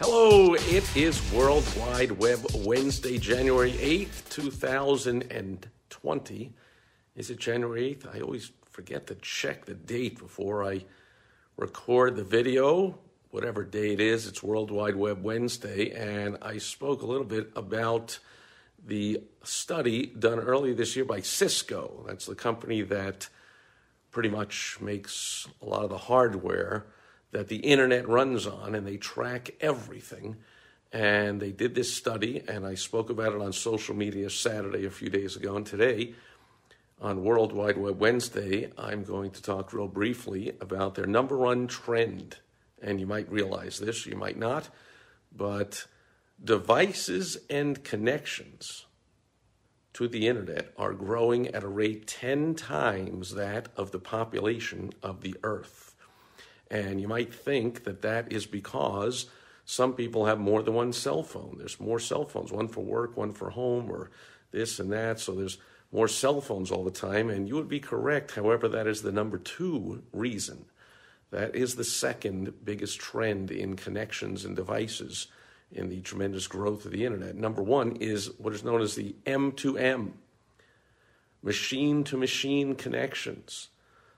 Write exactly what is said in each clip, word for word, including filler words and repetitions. Hello, it is World Wide Web Wednesday, January eighth, two thousand twenty. Is it January eighth? I always forget to check the date before I record the video. Whatever day it is, it's World Wide Web Wednesday. And I spoke a little bit about the study done earlier this year by Cisco. That's the company that pretty much makes a lot of the hardware that the internet runs on, and they track everything. And they did this study, and I spoke about it on social media Saturday a few days ago. And today, on World Wide Web Wednesday, I'm going to talk real briefly about their number one trend. And you might realize this, you might not, but devices and connections to the internet are growing at a rate ten times that of the population of the earth. And you might think that that is because some people have more than one cell phone. There's more cell phones, one for work, one for home, or this and that. So there's more cell phones all the time. And you would be correct. However, that is the number two reason. That is the second biggest trend in connections and devices in the tremendous growth of the internet. Number one is what is known as the M two M, machine-to-machine connections.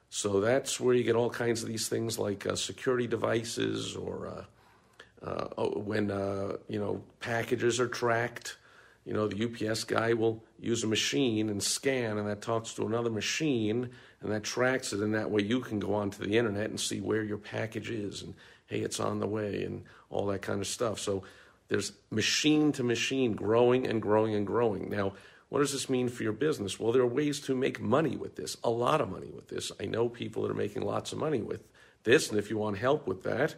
So that's where you get all kinds of these things like uh, security devices, or uh, uh, when uh, you know packages are tracked. You know, the U P S guy will use a machine and scan, and that talks to another machine, and that tracks it, and that way you can go onto the internet and see where your package is, and hey, it's on the way, and all that kind of stuff. So there's machine to machine growing and growing and growing. Now, what does this mean for your business? Well, there are ways to make money with this, a lot of money with this. I know people that are making lots of money with this, and if you want help with that,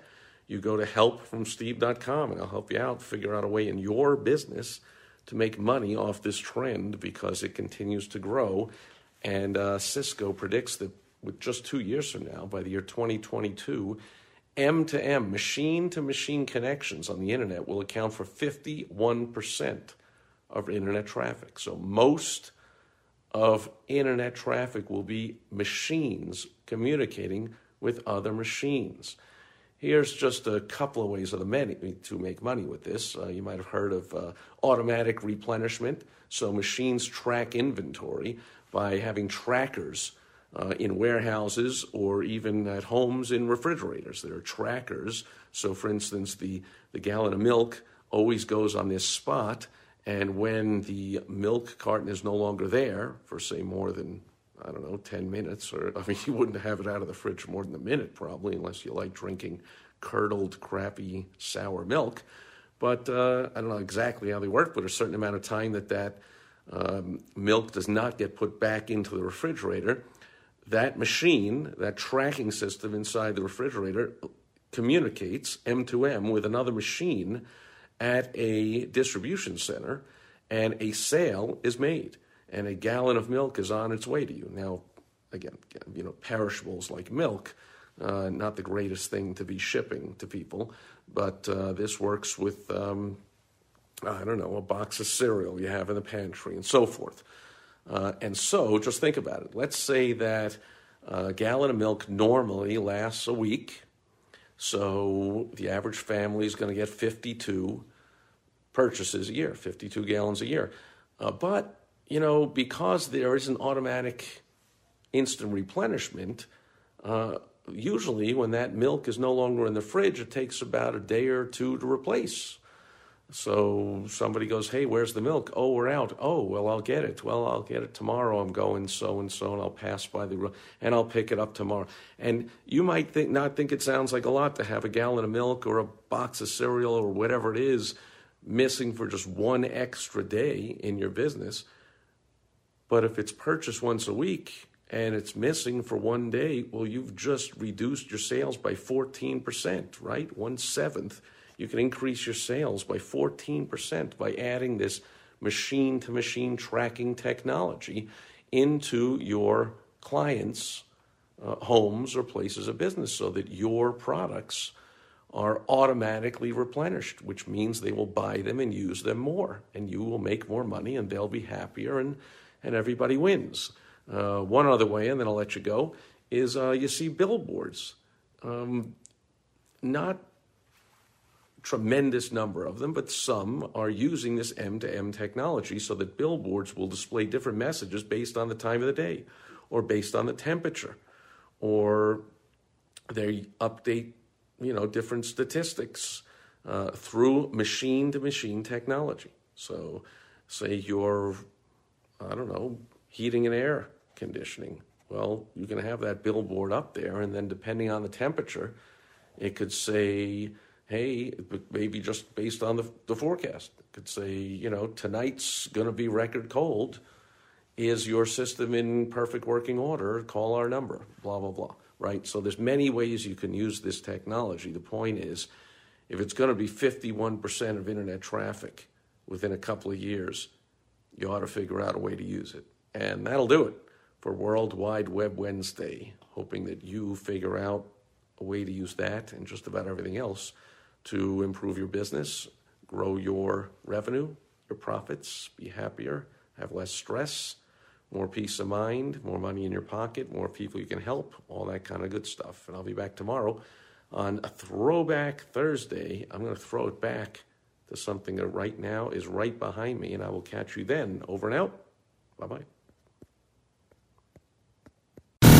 you go to help from steve dot com, and I'll help you out, figure out a way in your business to make money off this trend because it continues to grow. And uh, Cisco predicts that with just two years from now, by the year twenty twenty-two, M to M, machine-to-machine connections on the internet, will account for fifty-one percent of internet traffic. So most of internet traffic will be machines communicating with other machines. Here's just a couple of ways of the many to make money with this. Uh, you might have heard of uh, automatic replenishment. So machines track inventory by having trackers uh, in warehouses or even at homes in refrigerators. There are trackers. So for instance, the, the gallon of milk always goes on this spot. And when the milk carton is no longer there for, say, more than, I don't know, ten minutes, or, I mean, you wouldn't have it out of the fridge more than a minute, probably, unless you like drinking curdled, crappy, sour milk. But uh, I don't know exactly how they work, but a certain amount of time that that um, milk does not get put back into the refrigerator, that machine, that tracking system inside the refrigerator, communicates M to M with another machine at a distribution center, and a sale is made, and a gallon of milk is on its way to you. Now, again, you know, perishables like milk, uh, not the greatest thing to be shipping to people, but uh, this works with, um, I don't know, a box of cereal you have in the pantry and so forth. Uh, and so just think about it. Let's say that a gallon of milk normally lasts a week. So the average family is going to get fifty-two purchases a year, fifty-two gallons a year. Uh, but, you know, because there is an automatic instant replenishment, uh, usually when that milk is no longer in the fridge, it takes about a day or two to replace. So somebody goes, hey, where's the milk? Oh, we're out. Oh, well, I'll get it. Well, I'll get it tomorrow. I'm going so-and-so, and I'll pass by the and I'll pick it up tomorrow. And you might think not think it sounds like a lot to have a gallon of milk or a box of cereal or whatever it is missing for just one extra day in your business. But if it's purchased once a week and it's missing for one day, well, you've just reduced your sales by fourteen percent, right? One-seventh You can increase your sales by fourteen percent by adding this machine-to-machine tracking technology into your clients' uh, homes or places of business so that your products are automatically replenished, which means they will buy them and use them more, and you will make more money and they'll be happier, and, and everybody wins. Uh, one other way, and then I'll let you go, is uh, you see billboards. Um, not tremendous number of them, but some are using this M two M technology so that billboards will display different messages based on the time of the day or based on the temperature, or they update, you know, different statistics uh, through machine-to-machine technology. So say you're, I don't know, heating and air conditioning. Well, you can have that billboard up there, and then depending on the temperature, it could say, hey, maybe just based on the, the forecast, it could say, you know, tonight's going to be record cold. Is your system in perfect working order? Call our number, blah, blah, blah, right? So there's many ways you can use this technology. The point is, if it's going to be fifty-one percent of internet traffic within a couple of years, you ought to figure out a way to use it. And that'll do it for World Wide Web Wednesday, hoping that you figure out a way to use that and just about everything else to improve your business, grow your revenue, your profits, be happier, have less stress, more peace of mind, more money in your pocket, more people you can help, all that kind of good stuff. And I'll be back tomorrow on a Throwback Thursday. I'm going to throw it back to something that right now is right behind me, and I will catch you then. Over and out. Bye-bye.